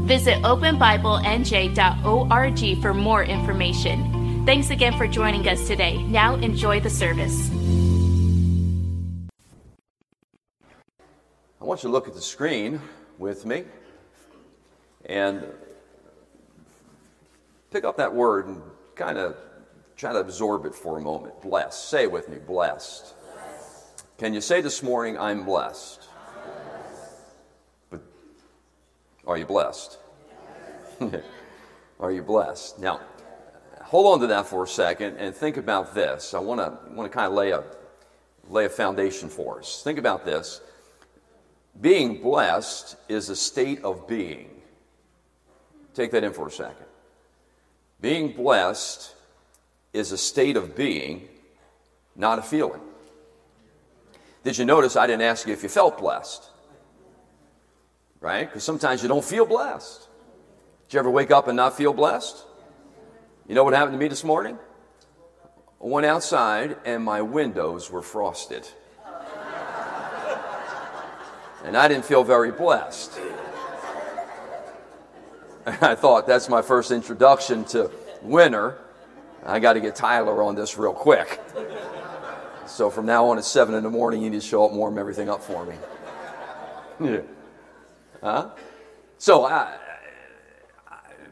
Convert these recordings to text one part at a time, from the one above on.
Visit openbiblenj.org for more information. Thanks again for joining us today. Now enjoy the service. I want you to look at the screen with me and pick up that word and kind of try to absorb it for a moment. Blessed. Say with me, blessed. Blessed. Can you say this morning, I'm blessed? Are you blessed? Are you blessed? Now, hold on to that for a second and think about this. I want to kind of lay a foundation for us. Think about this. Being blessed is a state of being. Take that in for a second. Being blessed is a state of being, not a feeling. Did you notice I didn't ask you if you felt blessed? Right? Because sometimes you don't feel blessed. Did you ever wake up and not feel blessed? You know what happened to me this morning? I went outside and my windows were frosted. And I didn't feel very blessed. And I thought, that's my first introduction to winter. I got to get Tyler on this real quick. So from now on at 7 in the morning, you need to show up and warm everything up for me. Yeah. Huh? So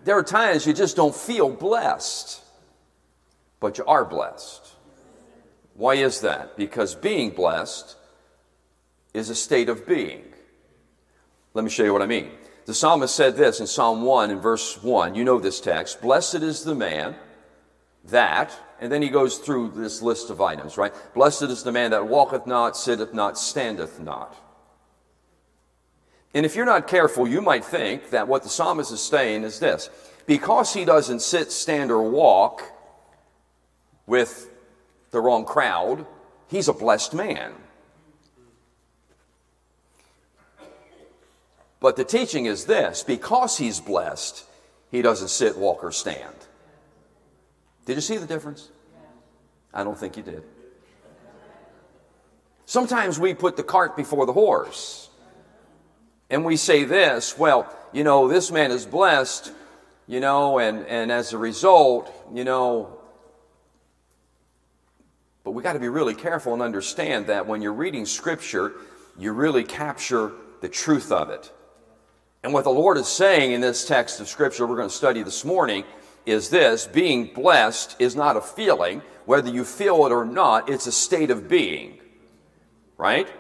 there are times you just don't feel blessed, but you are blessed. Why is that? Because being blessed is a state of being. Let me show you what I mean. The psalmist said this in Psalm 1 in verse 1. You know this text. Blessed is the man that, and then he goes through this list of items, right? Blessed is the man that walketh not, sitteth not, standeth not. And if you're not careful, you might think that what the psalmist is saying is this. Because he doesn't sit, stand, or walk with the wrong crowd, he's a blessed man. But the teaching is this. Because he's blessed, he doesn't sit, walk, or stand. Did you see the difference? I don't think you did. Sometimes we put the cart before the horse. And we say this, well, you know, this man is blessed, you know, and as a result, you know, but we got to be really careful and understand that when you're reading Scripture, you really capture the truth of it. And what the Lord is saying in this text of Scripture we're going to study this morning is this, being blessed is not a feeling, whether you feel it or not, it's a state of being, right?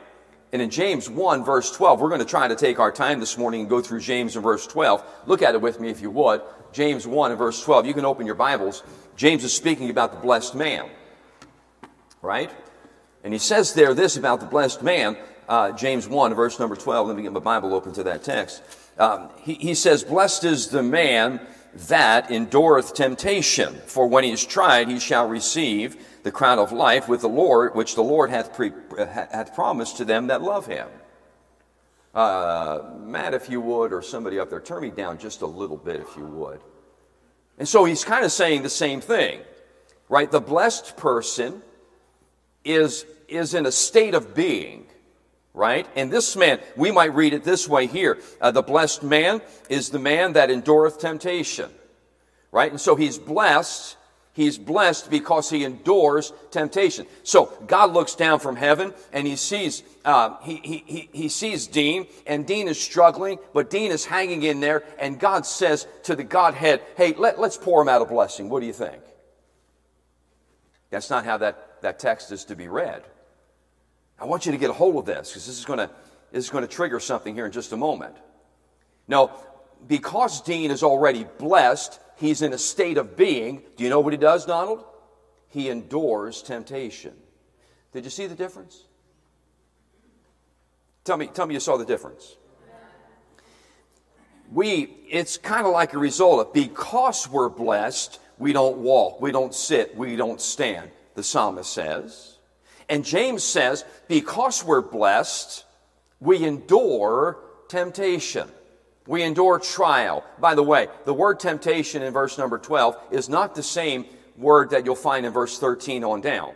And in James 1, verse 12, we're going to try to take our time this morning and go through James in verse 12. Look at it with me if you would. James 1 and verse 12. You can open your Bibles. James is speaking about the blessed man, right? And he says there this about the blessed man, James 1, verse number 12. Let me get my Bible open to that text. He says, blessed is the man that endureth temptation, for when he is tried, he shall receive the crown of life with the Lord, which the Lord hath promised to them that love him. Matt, if you would, or somebody up there, turn me down just a little bit, if you would. And so he's kind of saying the same thing, right? The blessed person is in a state of being, right? And this man, we might read it this way here. The blessed man is the man that endureth temptation, right? And so he's blessed. He's blessed because he endures temptation. So God looks down from heaven and he sees he sees Dean, and Dean is struggling, but Dean is hanging in there, and God says to the Godhead, hey, let's pour him out a blessing. What do you think? That's not how that text is to be read. I want you to get a hold of this, because this is going to trigger something here in just a moment. Now, because Dean is already blessed, he's in a state of being. Do you know what he does, Donald? He endures temptation. Did you see the difference? Tell me you saw the difference. it's kind of like a result of because we're blessed, we don't walk, we don't sit, we don't stand, the psalmist says. And James says, because we're blessed, we endure temptation. We endure trial. By the way, the word temptation in verse number 12 is not the same word that you'll find in verse 13 on down.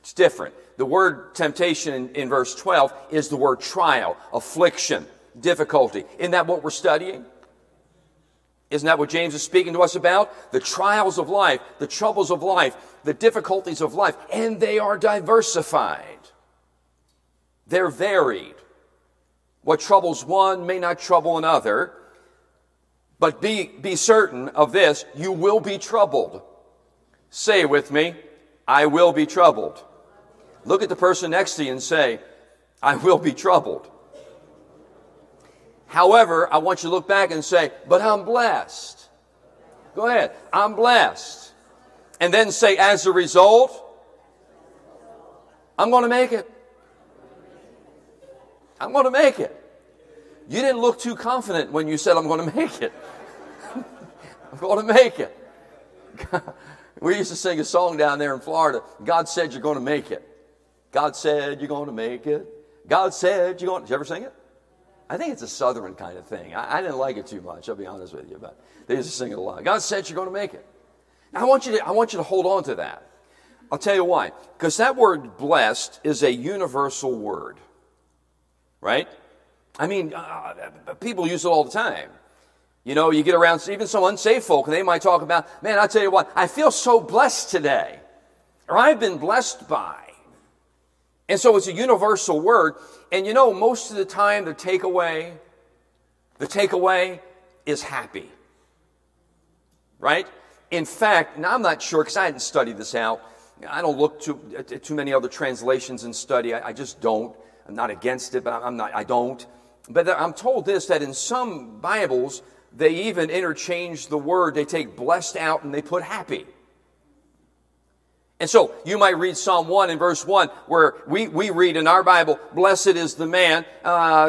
It's different. The word temptation in verse 12 is the word trial, affliction, difficulty. Isn't that what we're studying? Isn't that what James is speaking to us about? The trials of life, the troubles of life, the difficulties of life, and they are diversified. They're varied. What troubles one may not trouble another, but be certain of this, you will be troubled. Say with me, I will be troubled. Look at the person next to you and say, I will be troubled. However, I want you to look back and say, but I'm blessed. Go ahead. I'm blessed. And then say, as a result, I'm going to make it. I'm going to make it. You didn't look too confident when you said, I'm going to make it. I'm going to make it. We used to sing a song down there in Florida. God said you're going to make it. God said you're going to make it. God said you're going to... Did you ever sing it? I think it's a southern kind of thing. I didn't like it too much, I'll be honest with you, but they used to sing it a lot. God said you're going to make it. Now, I want you to hold on to that. I'll tell you why. Because that word blessed is a universal word, right? I mean, people use it all the time. You know, you get around even some unsafe folk, and they might talk about, man, I'll tell you what, I feel so blessed today, or I've been blessed by. And so it's a universal word. And you know, most of the time, the takeaway is happy, right? In fact, now I'm not sure because I hadn't studied this out. I don't look too many other translations and study. I just don't. I'm not against it, but I'm not. I don't. But I'm told this, that in some Bibles, they even interchange the word. They take blessed out and they put happy. And so you might read Psalm 1 in verse 1 where we read in our Bible, blessed is the man.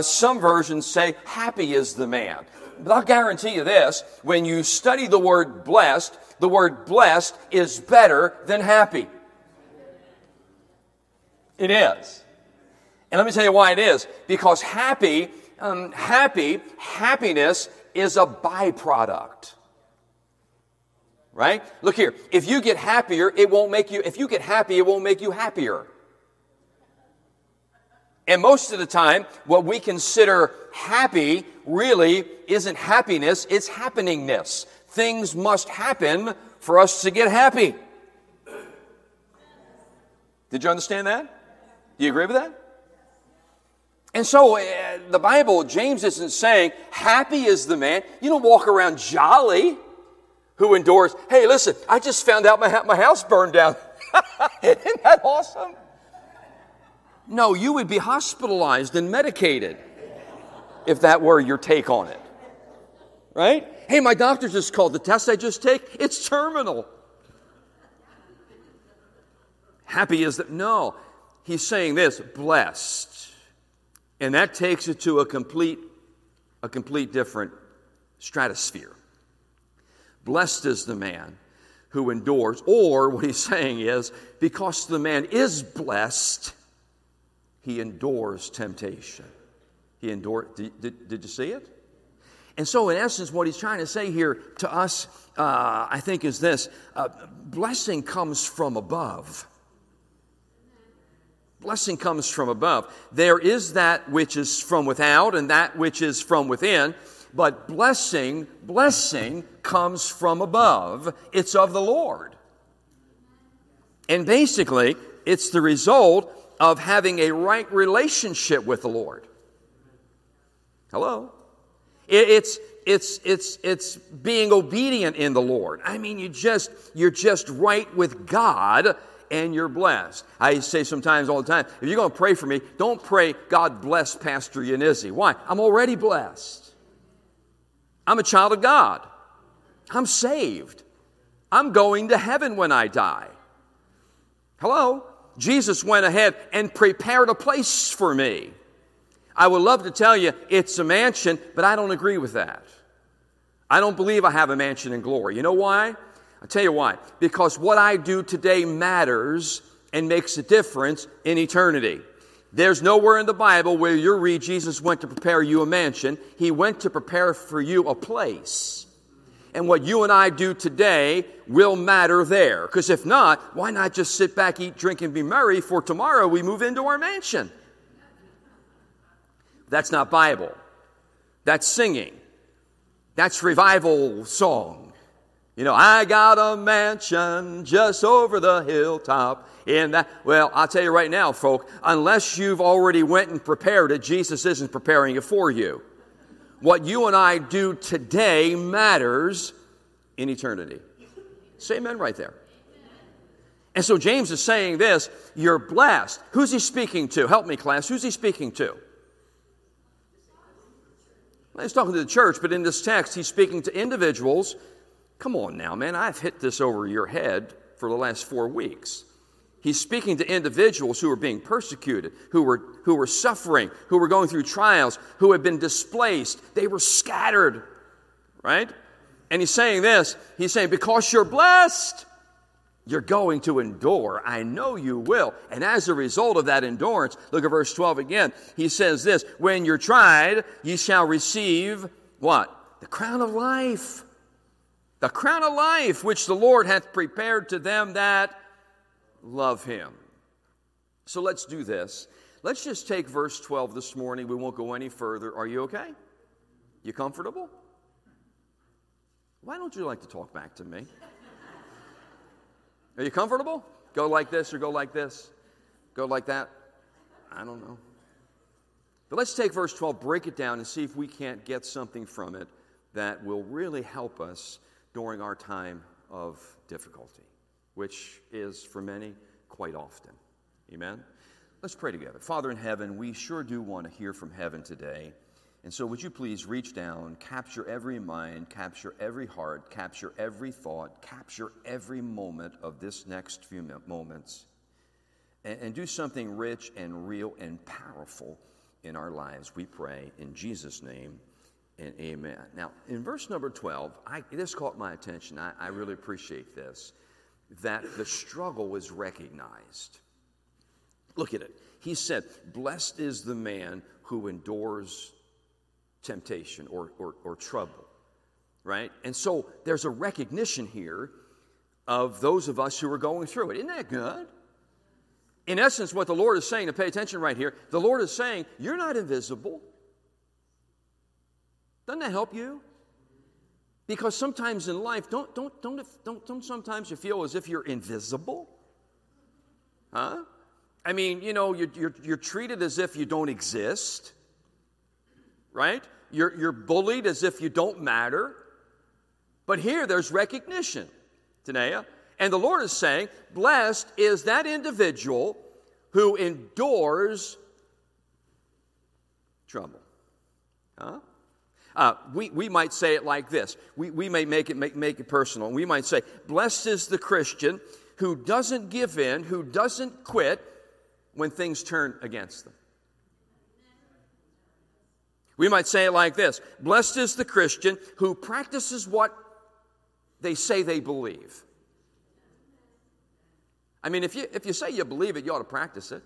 Some versions say happy is the man. But I'll guarantee you this, when you study the word blessed is better than happy. It is. And let me tell you why it is. Because happiness is a byproduct. Right? Look here. If you get happier, it won't make you happier. And most of the time, what we consider happy really isn't happiness, it's happeningness. Things must happen for us to get happy. Did you understand that? Do you agree with that? And so the Bible, James isn't saying, happy is the man. You don't walk around jolly. Who endures, hey, listen, I just found out my house burned down. Isn't that awesome? No, you would be hospitalized and medicated if that were your take on it. Right? Hey, my doctor just called. The test I just take, it's terminal. Happy is that? No, he's saying this, blessed. And that takes it to a complete different stratosphere. Blessed is the man who endures, or what he's saying is, because the man is blessed, he endures temptation. He endured. Did you see it? And so in essence, what he's trying to say here to us, I think, is this. Blessing comes from above. Blessing comes from above. There is that which is from without and that which is from within. But blessing comes from above. It's of the Lord. And basically, it's the result of having a right relationship with the Lord. Hello? It's being obedient in the Lord. I mean, you're just right with God and you're blessed. I say sometimes all the time, if you're going to pray for me, don't pray, God bless Pastor Genizzi. Why? I'm already blessed. I'm a child of God. I'm saved. I'm going to heaven when I die. Hello? Jesus went ahead and prepared a place for me. I would love to tell you it's a mansion, but I don't agree with that. I don't believe I have a mansion in glory. You know why? I'll tell you why. Because what I do today matters and makes a difference in eternity. There's nowhere in the Bible where you read Jesus went to prepare you a mansion. He went to prepare for you a place. And what you and I do today will matter there. Because if not, why not just sit back, eat, drink, and be merry, for tomorrow we move into our mansion. That's not Bible. That's singing. That's revival song. You know, I got a mansion just over the hilltop. In that, well, I'll tell you right now, folk, unless you've already went and prepared it, Jesus isn't preparing it for you. What you and I do today matters in eternity. Say amen right there. And so James is saying this, you're blessed. Who's he speaking to? Help me, class. Who's he speaking to? Well, he's talking to the church, but in this text, he's speaking to individuals. Come on now, man. I've hit this over your head for the last 4 weeks. He's speaking to individuals who are being persecuted, who were suffering, who were going through trials, who had been displaced. They were scattered, right? And he's saying this. He's saying, because you're blessed, you're going to endure. I know you will. And as a result of that endurance, look at verse 12 again. He says this, when you're tried, you shall receive what? The crown of life. The crown of life which the Lord hath prepared to them that love him. So let's do this. Let's just take verse 12 this morning. We won't go any further. Are you okay? You comfortable? Why don't you like to talk back to me? Are you comfortable? Go like this or go like this? Go like that? I don't know. But let's take verse 12, break it down, and see if we can't get something from it that will really help us during our time of difficulty, which is, for many, quite often. Amen? Let's pray together. Father in heaven, we sure do want to hear from heaven today. And so would you please reach down, capture every mind, capture every heart, capture every thought, capture every moment of this next few moments, and do something rich and real and powerful in our lives, we pray, in Jesus' name. And amen. Now, in verse number 12, this caught my attention. I really appreciate this, that the struggle was recognized. Look at it. He said, blessed is the man who endures temptation or trouble, right? And so there's a recognition here of those of us who are going through it. Isn't that good? In essence, what the Lord is saying, to pay attention right here, the Lord is saying, you're not invisible. Doesn't that help you? Because sometimes in life, don't sometimes you feel as if you're invisible? Huh? I mean, you know, you're treated as if you don't exist, right? You're bullied as if you don't matter. But here there's recognition, Tenea. And the Lord is saying, blessed is that individual who endures trouble. Huh? We might say it like this. We may make it personal. We might say, blessed is the Christian who doesn't give in, who doesn't quit when things turn against them. We might say it like this. Blessed is the Christian who practices what they say they believe. I mean, if you say you believe it, you ought to practice it.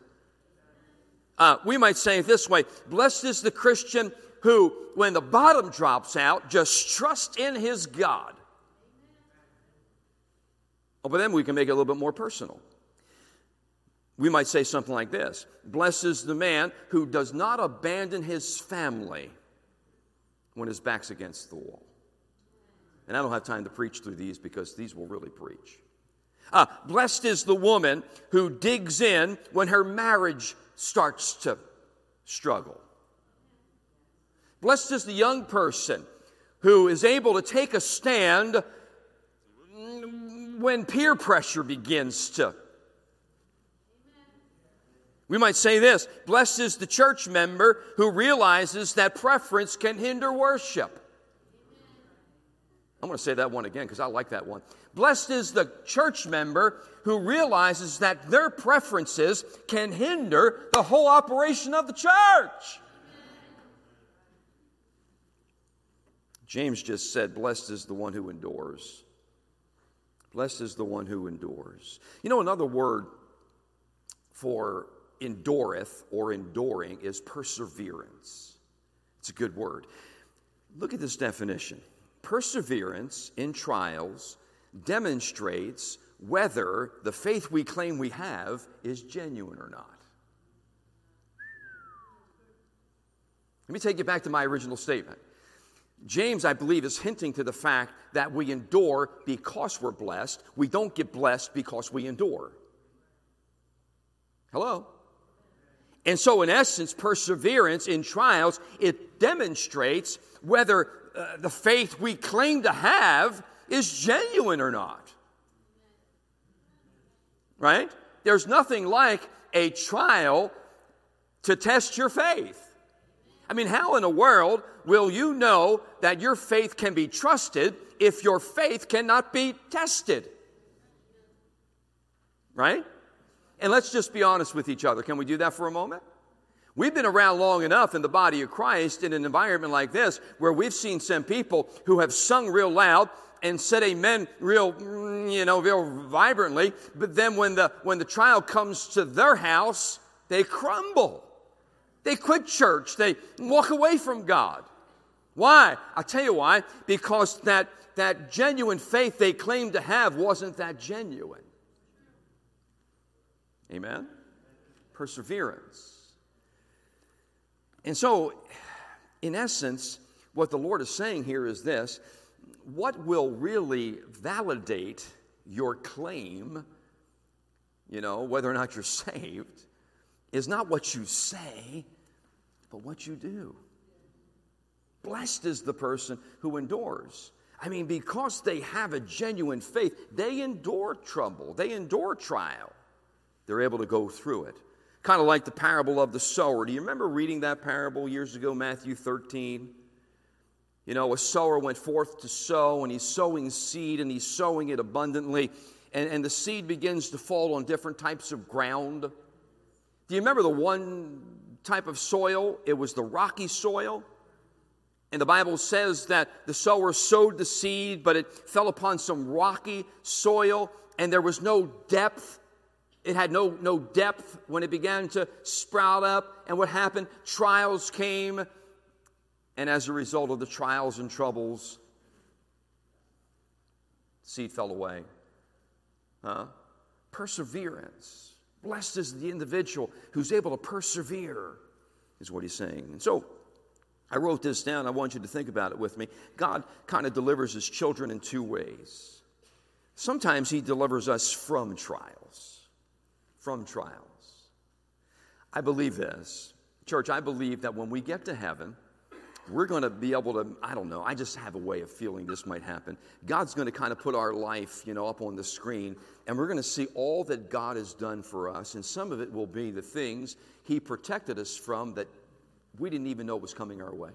We might say it this way. Blessed is the Christian who, when the bottom drops out, just trusts in his God. Oh, but then we can make it a little bit more personal. We might say something like this. Blessed is the man who does not abandon his family when his back's against the wall. And I don't have time to preach through these because these will really preach. Blessed is the woman who digs in when her marriage starts to struggle. Blessed is the young person who is able to take a stand when peer pressure begins to. We might say this. Blessed is the church member who realizes that preference can hinder worship. I'm going to say that one again because I like that one. Blessed is the church member who realizes that their preferences can hinder the whole operation of the church. James just said, blessed is the one who endures. Blessed is the one who endures. You know, another word for endureth or enduring is perseverance. It's a good word. Look at this definition. Perseverance in trials demonstrates whether the faith we claim we have is genuine or not. Let me take you back to my original statement. James, I believe, is hinting to the fact that we endure because we're blessed. We don't get blessed because we endure. Hello? And so, in essence, perseverance in trials, it demonstrates whether the faith we claim to have is genuine or not. Right? There's nothing like a trial to test your faith. I mean, how in the world will you know that your faith can be trusted if your faith cannot be tested? Right? And let's just be honest with each other. Can we do that for a moment? We've been around long enough in the body of Christ in an environment like this where we've seen some people who have sung real loud and said amen real, real vibrantly, but then when the trial comes to their house, they crumble. They quit church. They walk away from God. Why? I'll tell you why. Because that genuine faith they claimed to have wasn't that genuine. Amen? Perseverance. And so, in essence, what the Lord is saying here is this. What will really validate your claim, whether or not you're saved, is not what you say, but what you do. Blessed is the person who endures. I mean, because they have a genuine faith, they endure trouble. They endure trial. They're able to go through it. Kind of like the parable of the sower. Do you remember reading that parable years ago, Matthew 13? A sower went forth to sow, and he's sowing seed, and he's sowing it abundantly. And the seed begins to fall on different types of ground. Do you remember the one type of soil? It was the rocky soil. And the Bible says that the sower sowed the seed, but it fell upon some rocky soil, and there was no depth. It had no depth when it began to sprout up. And what happened? Trials came, and as a result of the trials and troubles, the seed fell away. Perseverance. Blessed is the individual who's able to persevere, is what he's saying. And so I wrote this down. I want you to think about it with me. God kind of delivers his children in two ways. Sometimes he delivers us from trials. From trials. I believe this. Church, I believe that when we get to heaven, we're going to be able to, I don't know, I just have a way of feeling this might happen. God's going to kind of put our life, up on the screen, and we're going to see all that God has done for us, and some of it will be the things he protected us from that we didn't even know was coming our way.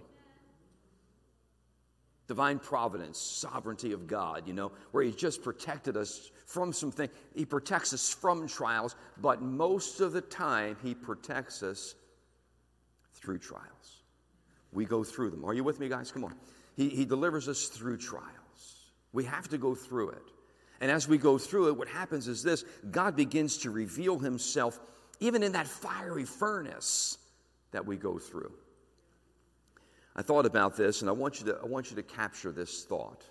Divine providence, sovereignty of God, where he just protected us from some things. He protects us from trials, but most of the time he protects us through trials. We go through them. Are you with me, guys? Come on. He delivers us through trials. We have to go through it. And as we go through it, what happens is this. God begins to reveal himself even in that fiery furnace that we go through. I thought about this, and I want you to capture this thought.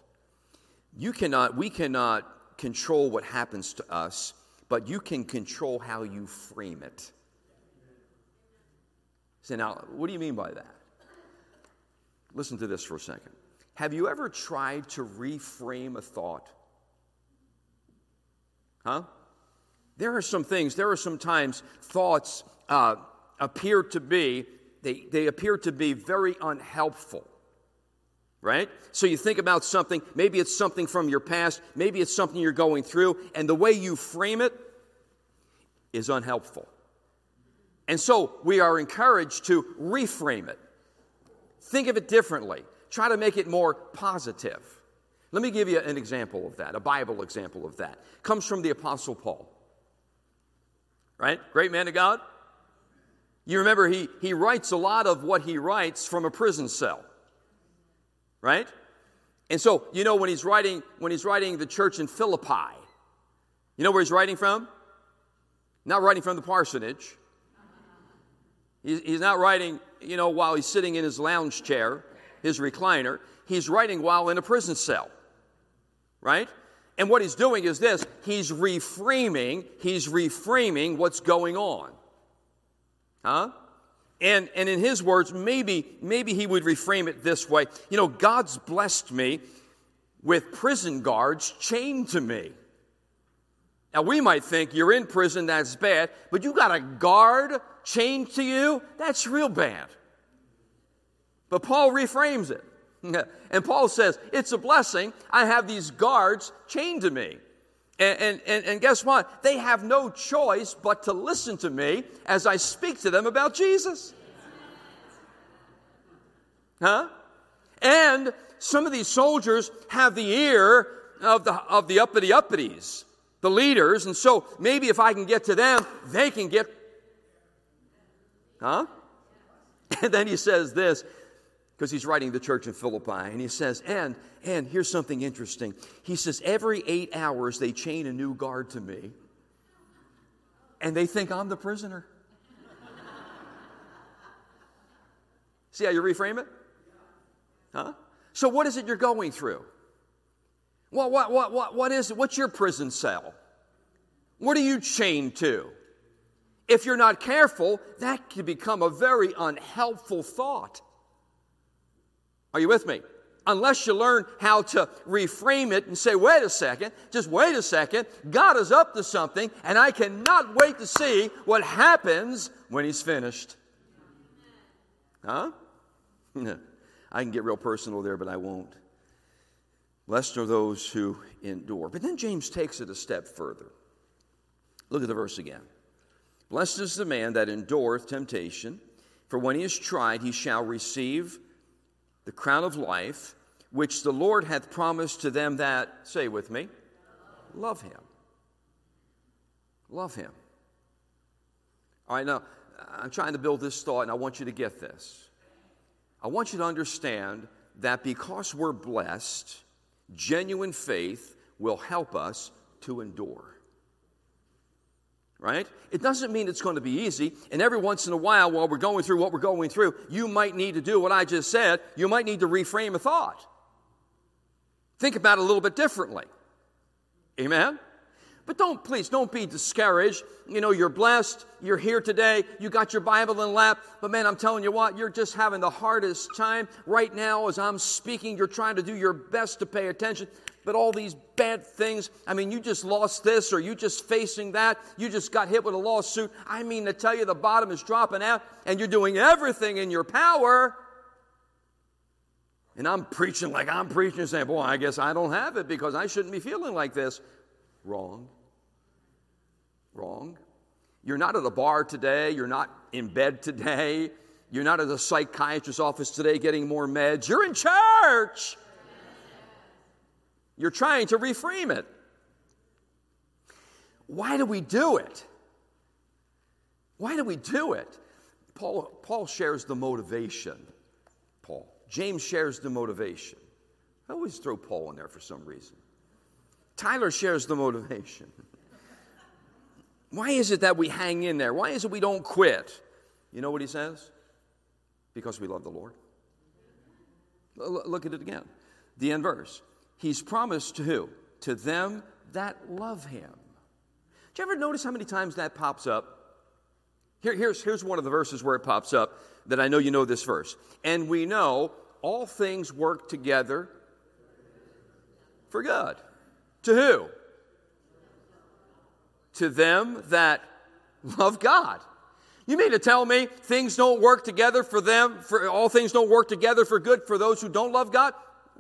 We cannot control what happens to us, but you can control how you frame it. So now, what do you mean by that? Listen to this for a second. Have you ever tried to reframe a thought? There are some things, sometimes thoughts appear to be very unhelpful, right? So you think about something, maybe it's something from your past, maybe it's something you're going through, and the way you frame it is unhelpful. And so we are encouraged to reframe it. Think of it differently. Try to make it more positive. Let me give you an example of that, a Bible example of that. It comes from the Apostle Paul. Right? Great man of God. You remember he writes a lot of what he writes from a prison cell. Right? And so, you know, when he's writing the church in Philippi, you know where he's writing from? Not writing from the parsonage. He's not writing, you know, while he's sitting in his lounge chair, his recliner. He's writing while in a prison cell, right? And what he's doing is this. He's reframing what's going on. Huh? And in his words, maybe he would reframe it this way. You know, God's blessed me with prison guards chained to me. Now, we might think you're in prison, that's bad, but you got a guard chained to you? That's real bad. But Paul reframes it. And Paul says, it's a blessing. I have these guards chained to me. And guess what? They have no choice but to listen to me as I speak to them about Jesus. Huh? And some of these soldiers have the ear of the uppity-uppities, the leaders. And so maybe if I can get to them, they can get... Huh? And then he says this, because he's writing the church in Philippi, and he says, and here's something interesting. He says, every 8 hours they chain a new guard to me, and they think I'm the prisoner. See how you reframe it? Huh? So what is it you're going through? Well, what is it? What's your prison cell? What are you chained to? If you're not careful, that can become a very unhelpful thought. Are you with me? Unless you learn how to reframe it and say, wait a second, just wait a second. God is up to something, and I cannot wait to see what happens when he's finished. Huh? No. I can get real personal there, but I won't. Blessed are those who endure. But then James takes it a step further. Look at the verse again. Blessed is the man that endureth temptation, for when he is tried, he shall receive the crown of life, which the Lord hath promised to them that, say with me, love him. Love him. All right, now, I'm trying to build this thought, and I want you to get this. I want you to understand that because we're blessed, genuine faith will help us to endure. Right? It doesn't mean it's going to be easy. And every once in a while we're going through what we're going through, you might need to do what I just said. You might need to reframe a thought. Think about it a little bit differently. Amen? But please don't be discouraged. You know, you're blessed. You're here today. You got your Bible in lap. But man, I'm telling you what, you're just having the hardest time right now as I'm speaking. You're trying to do your best to pay attention. But all these bad things, I mean, you just lost this, or you just facing that, you just got hit with a lawsuit. I mean to tell you, the bottom is dropping out, and you're doing everything in your power. And I'm preaching like I'm preaching and saying, boy, I guess I don't have it because I shouldn't be feeling like this. Wrong. Wrong. You're not at a bar today. You're not in bed today. You're not at a psychiatrist's office today getting more meds. You're in church. You're trying to reframe it. Why do we do it? Why do we do it? Paul shares the motivation. James shares the motivation. I always throw Paul in there for some reason. Tyler shares the motivation. Why is it that we hang in there? Why is it we don't quit? You know what he says? Because we love the Lord. Look at it again. The end verse. He's promised to who? To them that love him. Do you ever notice how many times that pops up? Here's one of the verses where it pops up that I know you know this verse. And we know all things work together for good. To who? To them that love God. You mean to tell me things don't work together for them, for all things don't work together for good for those who don't love God?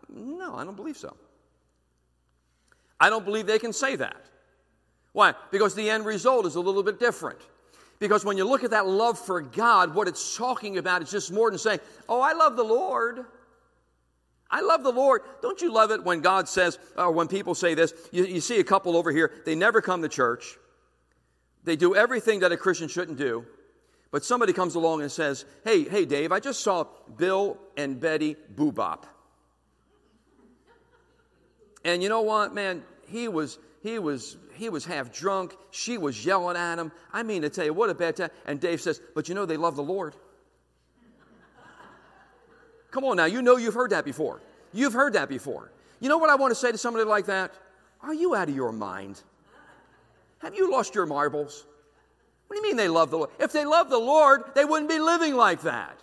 No, I don't believe so. I don't believe they can say that. Why? Because the end result is a little bit different. Because when you look at that love for God, what it's talking about is just more than saying, oh, I love the Lord. I love the Lord. Don't you love it when God says, or when people say this, you see a couple over here, they never come to church. They do everything that a Christian shouldn't do. But somebody comes along and says, hey, Dave, I just saw Bill and Betty Boobop. And you know what, man? He was half drunk. She was yelling at him. I mean, to tell you, what a bad time. And Dave says, but you know they love the Lord. Come on now, you know you've heard that before. You've heard that before. You know what I want to say to somebody like that? Are you out of your mind? Have you lost your marbles? What do you mean they love the Lord? If they love the Lord, they wouldn't be living like that.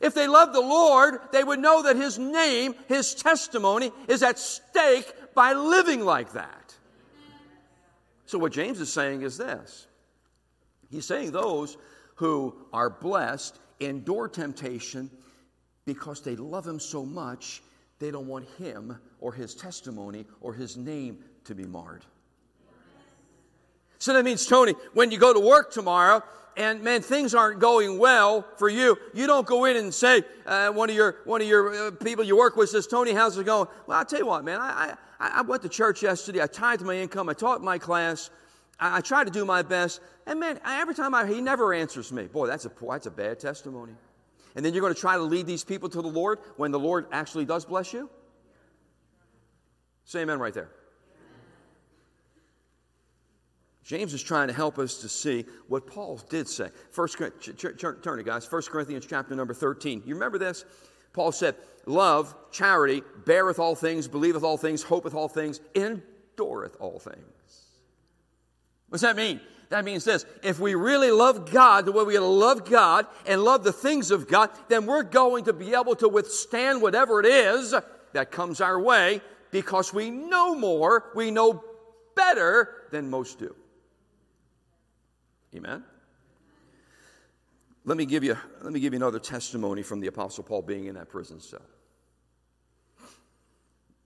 If they love the Lord, they would know that His name, His testimony is at stake by living like that. So what James is saying is this. He's saying those who are blessed endure temptation because they love Him so much, they don't want Him or His testimony or His name to be marred. So that means, Tony, when you go to work tomorrow, and man, things aren't going well for you. You don't go in and say, one of your people you work with says, Tony, how's it going? Well, I'll tell you what, man, I went to church yesterday. I tithed my income. I taught my class. I tried to do my best. And man, every time he never answers me. Boy, that's a bad testimony. And then you're going to try to lead these people to the Lord when the Lord actually does bless you? Say amen right there. James is trying to help us to see what Paul did say. Turn it, guys. 1 Corinthians chapter number 13. You remember this? Paul said, love, charity, beareth all things, believeth all things, hopeth all things, endureth all things. What's that mean? That means this. If we really love God the way we love God and love the things of God, then we're going to be able to withstand whatever it is that comes our way because we know more, we know better than most do. Amen? Let me give you another testimony from the Apostle Paul being in that prison cell.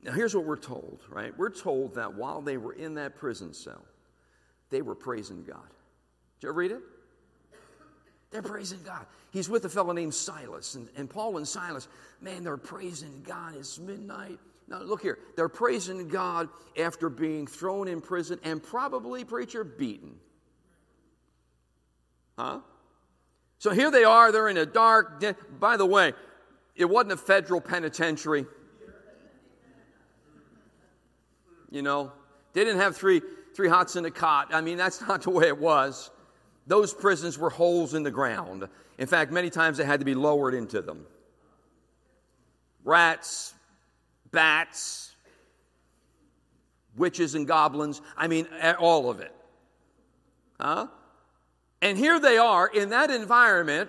Now, here's what we're told, right? We're told that while they were in that prison cell, they were praising God. Did you ever read it? They're praising God. He's with a fellow named Silas, and Paul and Silas, man, they're praising God. It's midnight. Now, look here. They're praising God after being thrown in prison and probably, preacher, beaten. Huh? So here they are. They're in a dark... By the way, it wasn't a federal penitentiary. You know, they didn't have three hots in a cot. I mean, that's not the way it was. Those prisons were holes in the ground. In fact, many times they had to be lowered into them. Rats, bats, witches and goblins. I mean, all of it. Huh? And here they are in that environment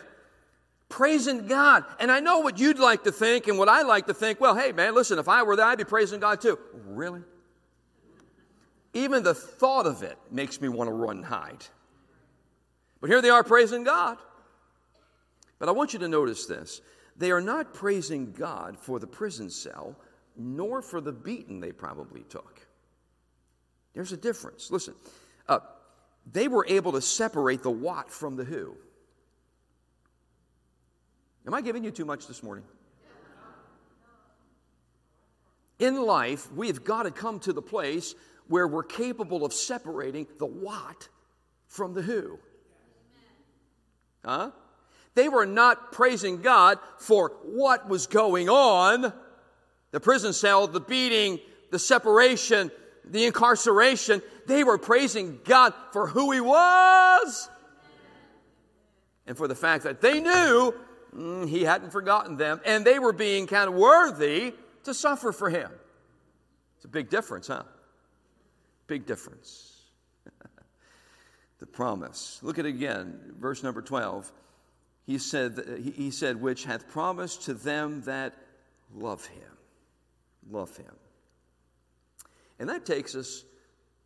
praising God. And I know what you'd like to think and what I like to think. Well, hey, man, listen, if I were there, I'd be praising God too. Really? Even the thought of it makes me want to run and hide. But here they are praising God. But I want you to notice this. They are not praising God for the prison cell, nor for the beating they probably took. There's a difference. Listen, they were able to separate the what from the who. Am I giving you too much this morning? In life, we've got to come to the place where we're capable of separating the what from the who. Huh? They were not praising God for what was going on, the prison cell, the beating, the separation, the incarceration. They were praising God for who He was and for the fact that they knew He hadn't forgotten them, and they were being kind of worthy to suffer for Him. It's a big difference, huh? Big difference. The promise. Look at it again, verse number 12. He said, which hath promised to them that love Him. Love Him. And that takes us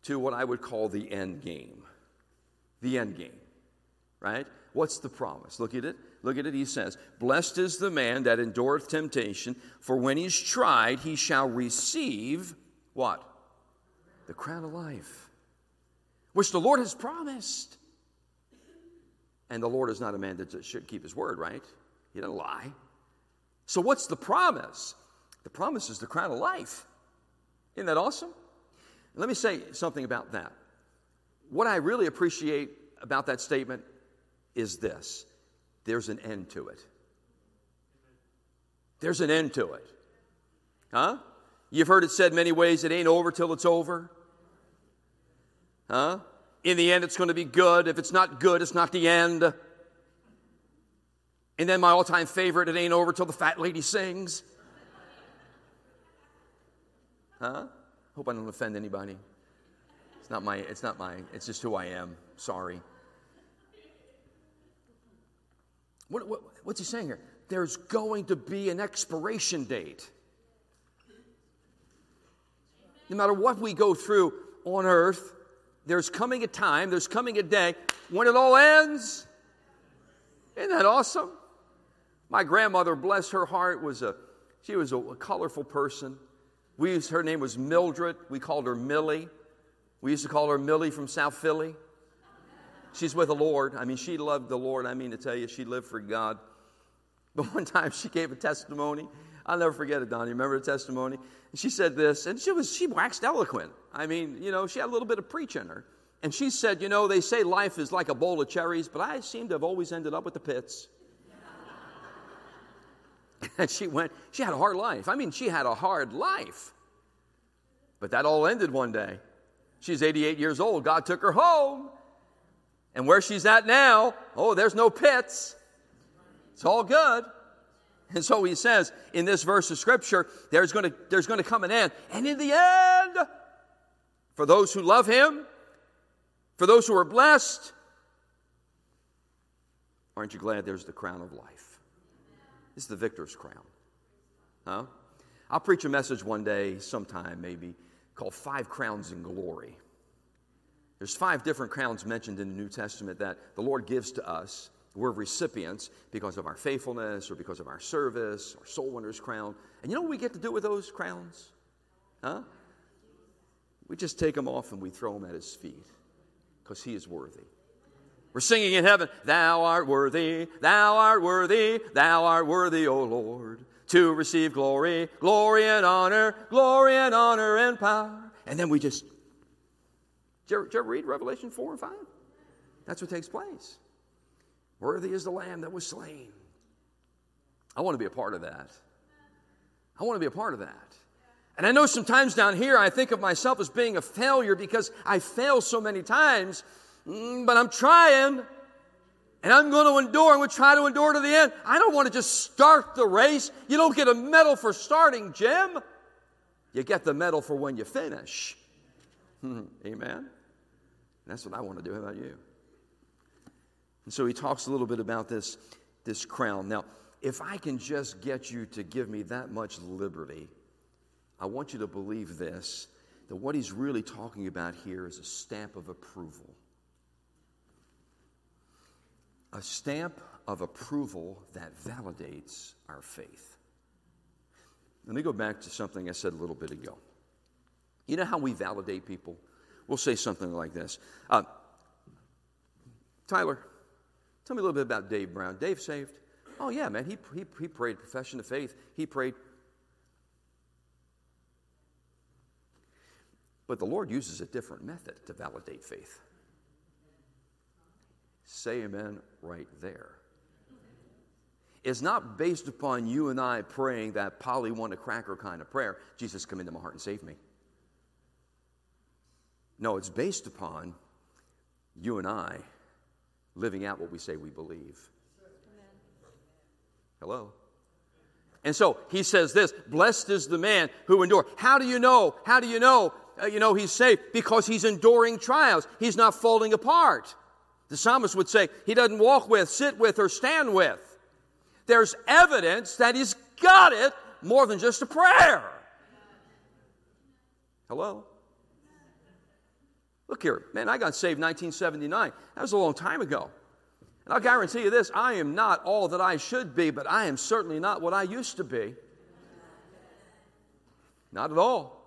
to what I would call the end game. The end game, right? What's the promise? Look at it. Look at it. He says, blessed is the man that endureth temptation, for when he's tried, he shall receive what? The crown of life, which the Lord has promised. And the Lord is not a man that should keep His word, right? He doesn't lie. So what's the promise? The promise is the crown of life. Isn't that awesome? Let me say something about that. What I really appreciate about that statement is this. There's an end to it. There's an end to it. Huh? You've heard it said many ways, it ain't over till it's over. Huh? In the end, it's going to be good. If it's not good, it's not the end. And then my all-time favorite, it ain't over till the fat lady sings. Huh? Hope I don't offend anybody. It's not my, it's just who I am. Sorry. What's he saying here? There's going to be an expiration date. No matter what we go through on earth, there's coming a time, there's coming a day when it all ends. Isn't that awesome? My grandmother, bless her heart, she was a colorful person. Her name was Mildred. We called her Millie. We used to call her Millie from South Philly. She's with the Lord. I mean, she loved the Lord. I mean to tell you, she lived for God. But one time she gave a testimony. I'll never forget it, Donnie. Remember the testimony? And she said this, and she waxed eloquent. I mean, you know, she had a little bit of preach in her. And she said, you know, they say life is like a bowl of cherries, but I seem to have always ended up with the pits. And she had a hard life. I mean, she had a hard life. But that all ended one day. She's 88 years old. God took her home. And where she's at now, oh, there's no pits. It's all good. And so he says in this verse of Scripture, there's going to come an end. And in the end, for those who love him, for those who are blessed, aren't you glad there's the crown of life? It's the victor's crown. Huh? I'll preach a message one day, sometime maybe, called 5 Crowns in Glory. There's 5 different crowns mentioned in the New Testament that the Lord gives to us. We're recipients because of our faithfulness or because of our service or soul winner's crown. And you know what we get to do with those crowns? Huh? We just take them off and we throw them at his feet because he is worthy. We're singing in heaven, thou art worthy, thou art worthy, thou art worthy, O Lord, to receive glory, glory and honor and power. And then we just... Did you ever read Revelation 4 and 5? That's what takes place. Worthy is the Lamb that was slain. I want to be a part of that. I want to be a part of that. And I know sometimes down here I think of myself as being a failure because I fail so many times, but I'm trying, and I'm going to endure, and we'll try to endure to the end. I don't want to just start the race. You don't get a medal for starting, Jim. You get the medal for when you finish. Amen. And that's what I want to do. How about you? And so he talks a little bit about this crown. Now, if I can just get you to give me that much liberty, I want you to believe this, that what he's really talking about here is a stamp of approval. A stamp of approval that validates our faith. Let me go back to something I said a little bit ago. You know how we validate people? We'll say something like this. Tyler, tell me a little bit about Dave Brown. Dave saved. Oh, yeah, man. He prayed profession of faith. He prayed. But the Lord uses a different method to validate faith. Say amen right there. It's not based upon you and I praying that Polly want a cracker kind of prayer. Jesus, come into my heart and save me. No, it's based upon you and I living out what we say we believe. Hello? And so he says this, blessed is the man who endures. How do you know? How do you know? You know he's saved because he's enduring trials. He's not falling apart. The psalmist would say he doesn't walk with, sit with, or stand with. There's evidence that he's got it more than just a prayer. Hello? Look here, man, I got saved in 1979. That was a long time ago. And I'll guarantee you this, I am not all that I should be, but I am certainly not what I used to be. Not at all.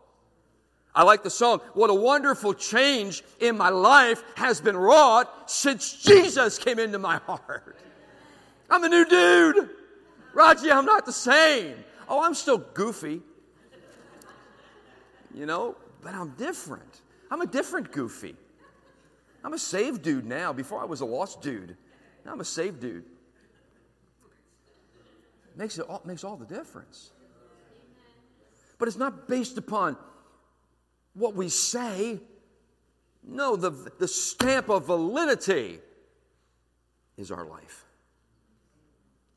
I like the song, what a wonderful change in my life has been wrought since Jesus came into my heart. I'm a new dude. Roger, I'm not the same. Oh, I'm still goofy. You know, but I'm different. I'm a different goofy. I'm a saved dude now. Before I was a lost dude. Now I'm a saved dude. Makes all the difference. But it's not based upon what we say. No, the stamp of validity is our life,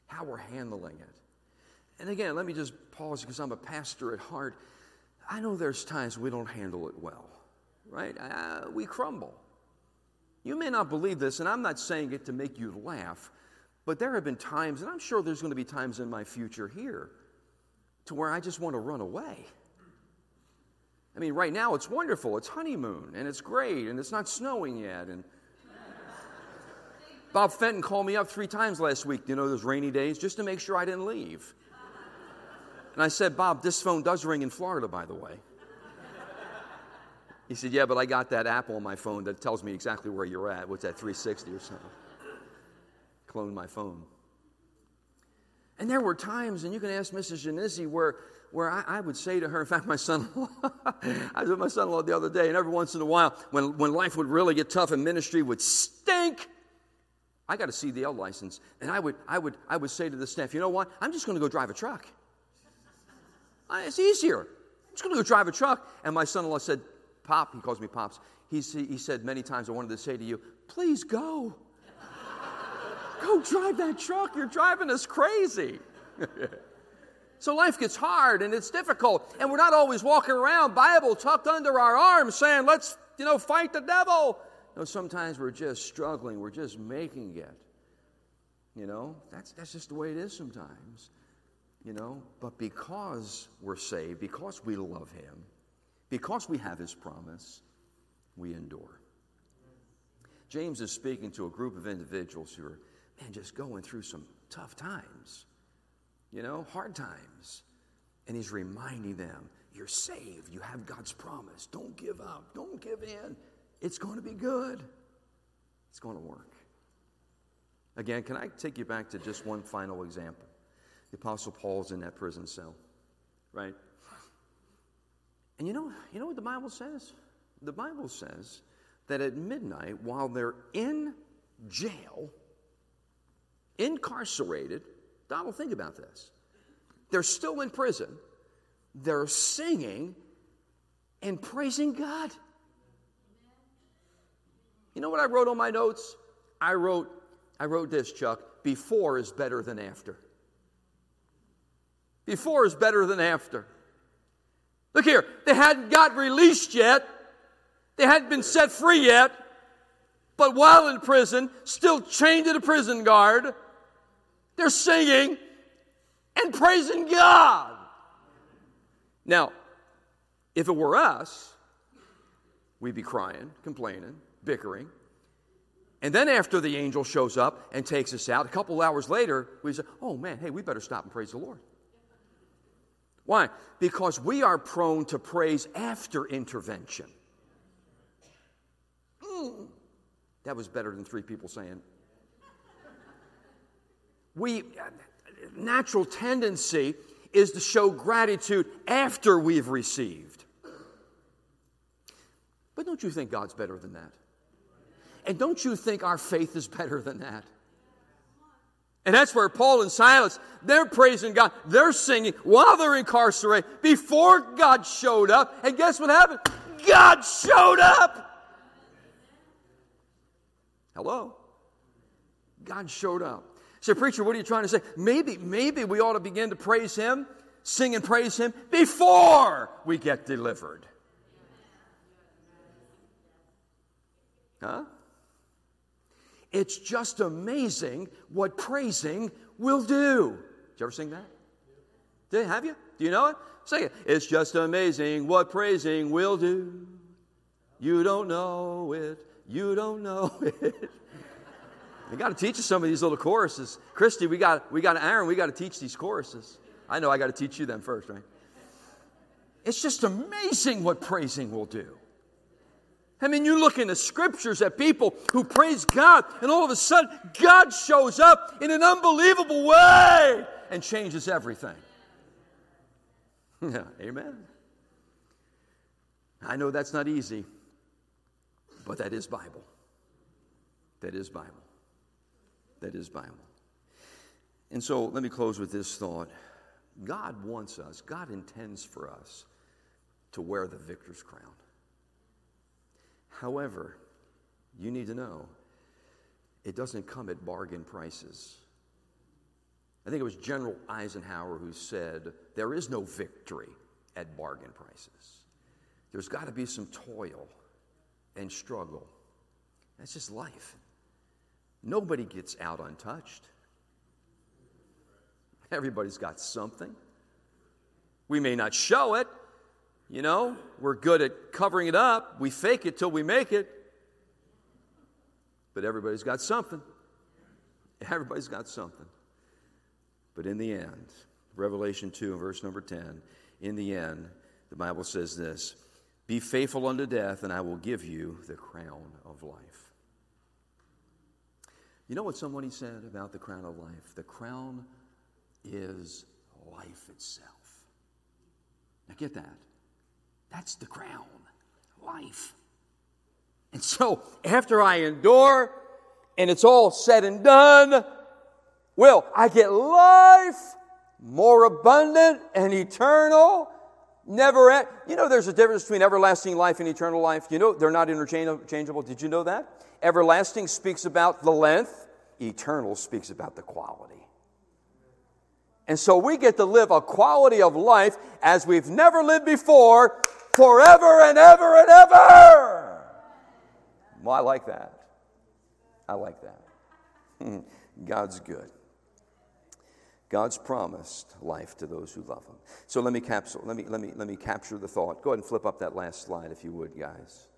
how we're handling it. And again, let me just pause because I'm a pastor at heart. I know there's times we don't handle it well, right? We crumble. You may not believe this, and I'm not saying it to make you laugh, but there have been times, and I'm sure there's going to be times in my future here, to where I just want to run away. I mean, right now it's wonderful. It's honeymoon, and it's great, and it's not snowing yet. And Bob Fenton called me up 3 times last week, you know, those rainy days, just to make sure I didn't leave. And I said, Bob, this phone does ring in Florida, by the way. He said, yeah, but I got that Apple on my phone that tells me exactly where you're at. What's that, 360 or something? Cloned my phone. And there were times, and you can ask Mrs. Genizzi, where I would say to her, in fact, my son-in-law, I was with my son-in-law the other day, and every once in a while, when life would really get tough and ministry would stink, I got a CDL license, and I would say to the staff, you know what, I'm just going to go drive a truck. It's easier. I'm just going to go drive a truck. And my son-in-law said, Pop, he calls me Pops, he said many times, I wanted to say to you, please go. Go drive that truck. You're driving us crazy. So life gets hard and it's difficult. And we're not always walking around, Bible tucked under our arms saying, let's, fight the devil. No, sometimes we're just struggling. We're just making it. That's just the way it is sometimes. But because we're saved, because we love him, because we have his promise, we endure. James is speaking to a group of individuals who are, just going through some tough times, hard times. And he's reminding them, you're saved. You have God's promise. Don't give up. Don't give in. It's going to be good. It's going to work. Again, can I take you back to just one final example? The Apostle Paul's in that prison cell, right? And you know what the Bible says? The Bible says that at midnight, while they're in jail, incarcerated, Donald, think about this. They're still in prison. They're singing and praising God. You know what I wrote on my notes? I wrote this, Chuck, before is better than after. Before is better than after. Look here. They hadn't got released yet. They hadn't been set free yet. But while in prison, still chained to the prison guard, they're singing and praising God. Now, if it were us, we'd be crying, complaining, bickering. And then after the angel shows up and takes us out, a couple hours later, we say, oh man, hey, we better stop and praise the Lord. Why? Because we are prone to praise after intervention. That was better than 3 people saying. Natural tendency is to show gratitude after we've received. But don't you think God's better than that? And don't you think our faith is better than that? And that's where Paul and Silas, they're praising God. They're singing while they're incarcerated before God showed up. And guess what happened? God showed up. Hello? God showed up. So, preacher, what are you trying to say? Maybe we ought to begin to praise him, sing and praise him before we get delivered. Huh? It's just amazing what praising will do. Did you ever sing that? Did you? Have you? Do you know it? Sing it. It's just amazing what praising will do. You don't know it. You don't know it. We got to teach us some of these little choruses. Christy, we got Aaron. We got to teach these choruses. I know I got to teach you them first, right? It's just amazing what praising will do. I mean, you look in the scriptures at people who praise God, and all of a sudden, God shows up in an unbelievable way and changes everything. Yeah, amen. I know that's not easy, but that is Bible. That is Bible. That is Bible. And so let me close with this thought. God wants us, God intends for us to wear the victor's crown. However, you need to know, it doesn't come at bargain prices. I think it was General Eisenhower who said, there is no victory at bargain prices. There's got to be some toil and struggle. That's just life. Nobody gets out untouched. Everybody's got something. We may not show it. You know, we're good at covering it up. We fake it till we make it. But everybody's got something. Everybody's got something. But in the end, Revelation 2 and verse number 10, in the end, the Bible says this, be faithful unto death, and I will give you the crown of life. You know what somebody said about the crown of life? The crown is life itself. Now get that. That's the crown, life. And so after I endure and it's all said and done, well, I get life more abundant and eternal, never end. You know, there's a difference between everlasting life and eternal life. You know, they're not interchangeable. Did you know that? Everlasting speaks about the length. Eternal speaks about the quality. And so we get to live a quality of life as we've never lived before, forever and ever and ever. Well, I like that. I like that. God's good. God's promised life to those who love Him. So let me capture the thought. Go ahead and flip up that last slide, if you would, guys.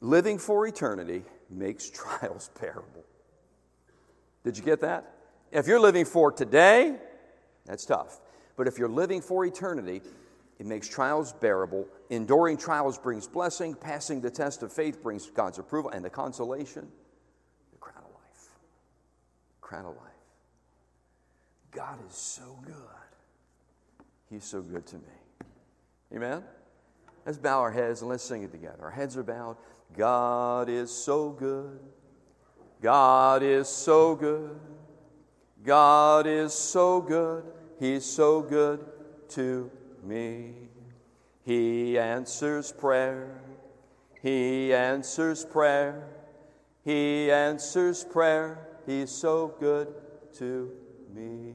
Living for eternity makes trials bearable. Did you get that? If you're living for today, that's tough. But if you're living for eternity, it makes trials bearable. Enduring trials brings blessing. Passing the test of faith brings God's approval and the consolation, the crown of life. Crown of life. God is so good. He's so good to me. Amen? Let's bow our heads and let's sing it together. Our heads are bowed. God is so good. God is so good. God is so good. He's so good to me. He answers prayer. He answers prayer. He answers prayer. He's so good to me.